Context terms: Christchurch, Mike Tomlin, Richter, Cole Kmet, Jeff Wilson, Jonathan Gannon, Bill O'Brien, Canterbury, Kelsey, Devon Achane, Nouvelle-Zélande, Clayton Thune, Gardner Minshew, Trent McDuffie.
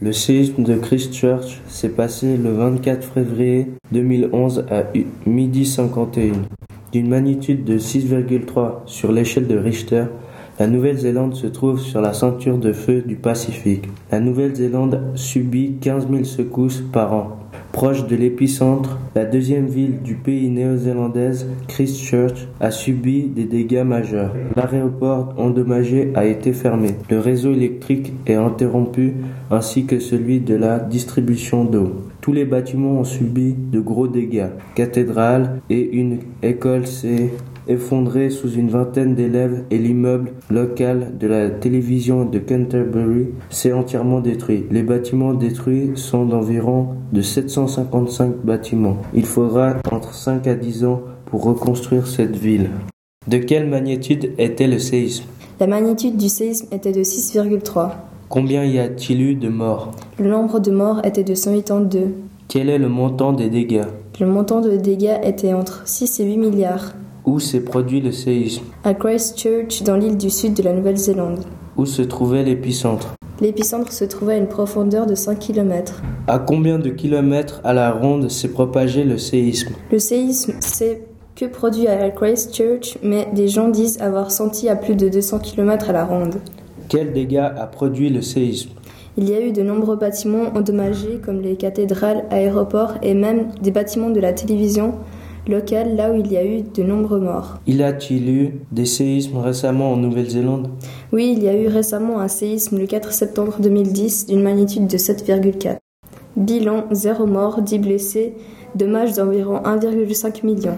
Le séisme de Christchurch s'est passé le 24 février 2011 à 12h51. D'une magnitude de 6,3 sur l'échelle de Richter, la Nouvelle-Zélande se trouve sur la ceinture de feu du Pacifique. La Nouvelle-Zélande subit 15 000 secousses par an. Proche de l'épicentre, la deuxième ville du pays néo-zélandaise, Christchurch, a subi des dégâts majeurs. L'aéroport endommagé a été fermé. Le réseau électrique est interrompu ainsi que celui de la distribution d'eau. Tous les bâtiments ont subi de gros dégâts. Cathédrale et une école s'est effondrée sous une vingtaine d'élèves et l'immeuble local de la télévision de Canterbury s'est entièrement détruit. Les bâtiments détruits sont d'environ de 755 bâtiments. Il faudra entre 5 à 10 ans pour reconstruire cette ville. De quelle magnitude était le séisme ? La magnitude du séisme était de 6,3. Combien y a-t-il eu de morts ? Le nombre de morts était de 182. Quel est le montant des dégâts ? Le montant des dégâts était entre 6 et 8 milliards. Où s'est produit le séisme ? À Christchurch, dans l'île du sud de la Nouvelle-Zélande. Où se trouvait l'épicentre ? L'épicentre se trouvait à une profondeur de 5 km. À combien de kilomètres à la ronde s'est propagé le séisme ? Le séisme s'est que produit à Christchurch, mais des gens disent avoir senti à plus de 200 km à la ronde. Quels dégâts a produit le séisme ? Il y a eu de nombreux bâtiments endommagés comme les cathédrales, aéroports et même des bâtiments de la télévision locale là où il y a eu de nombreux morts. Y a-t-il eu des séismes récemment en Nouvelle-Zélande ? Oui, il y a eu récemment un séisme le 4 septembre 2010 d'une magnitude de 7,4. Bilan, 0 morts, 10 blessés, dommages d'environ 1,5 million.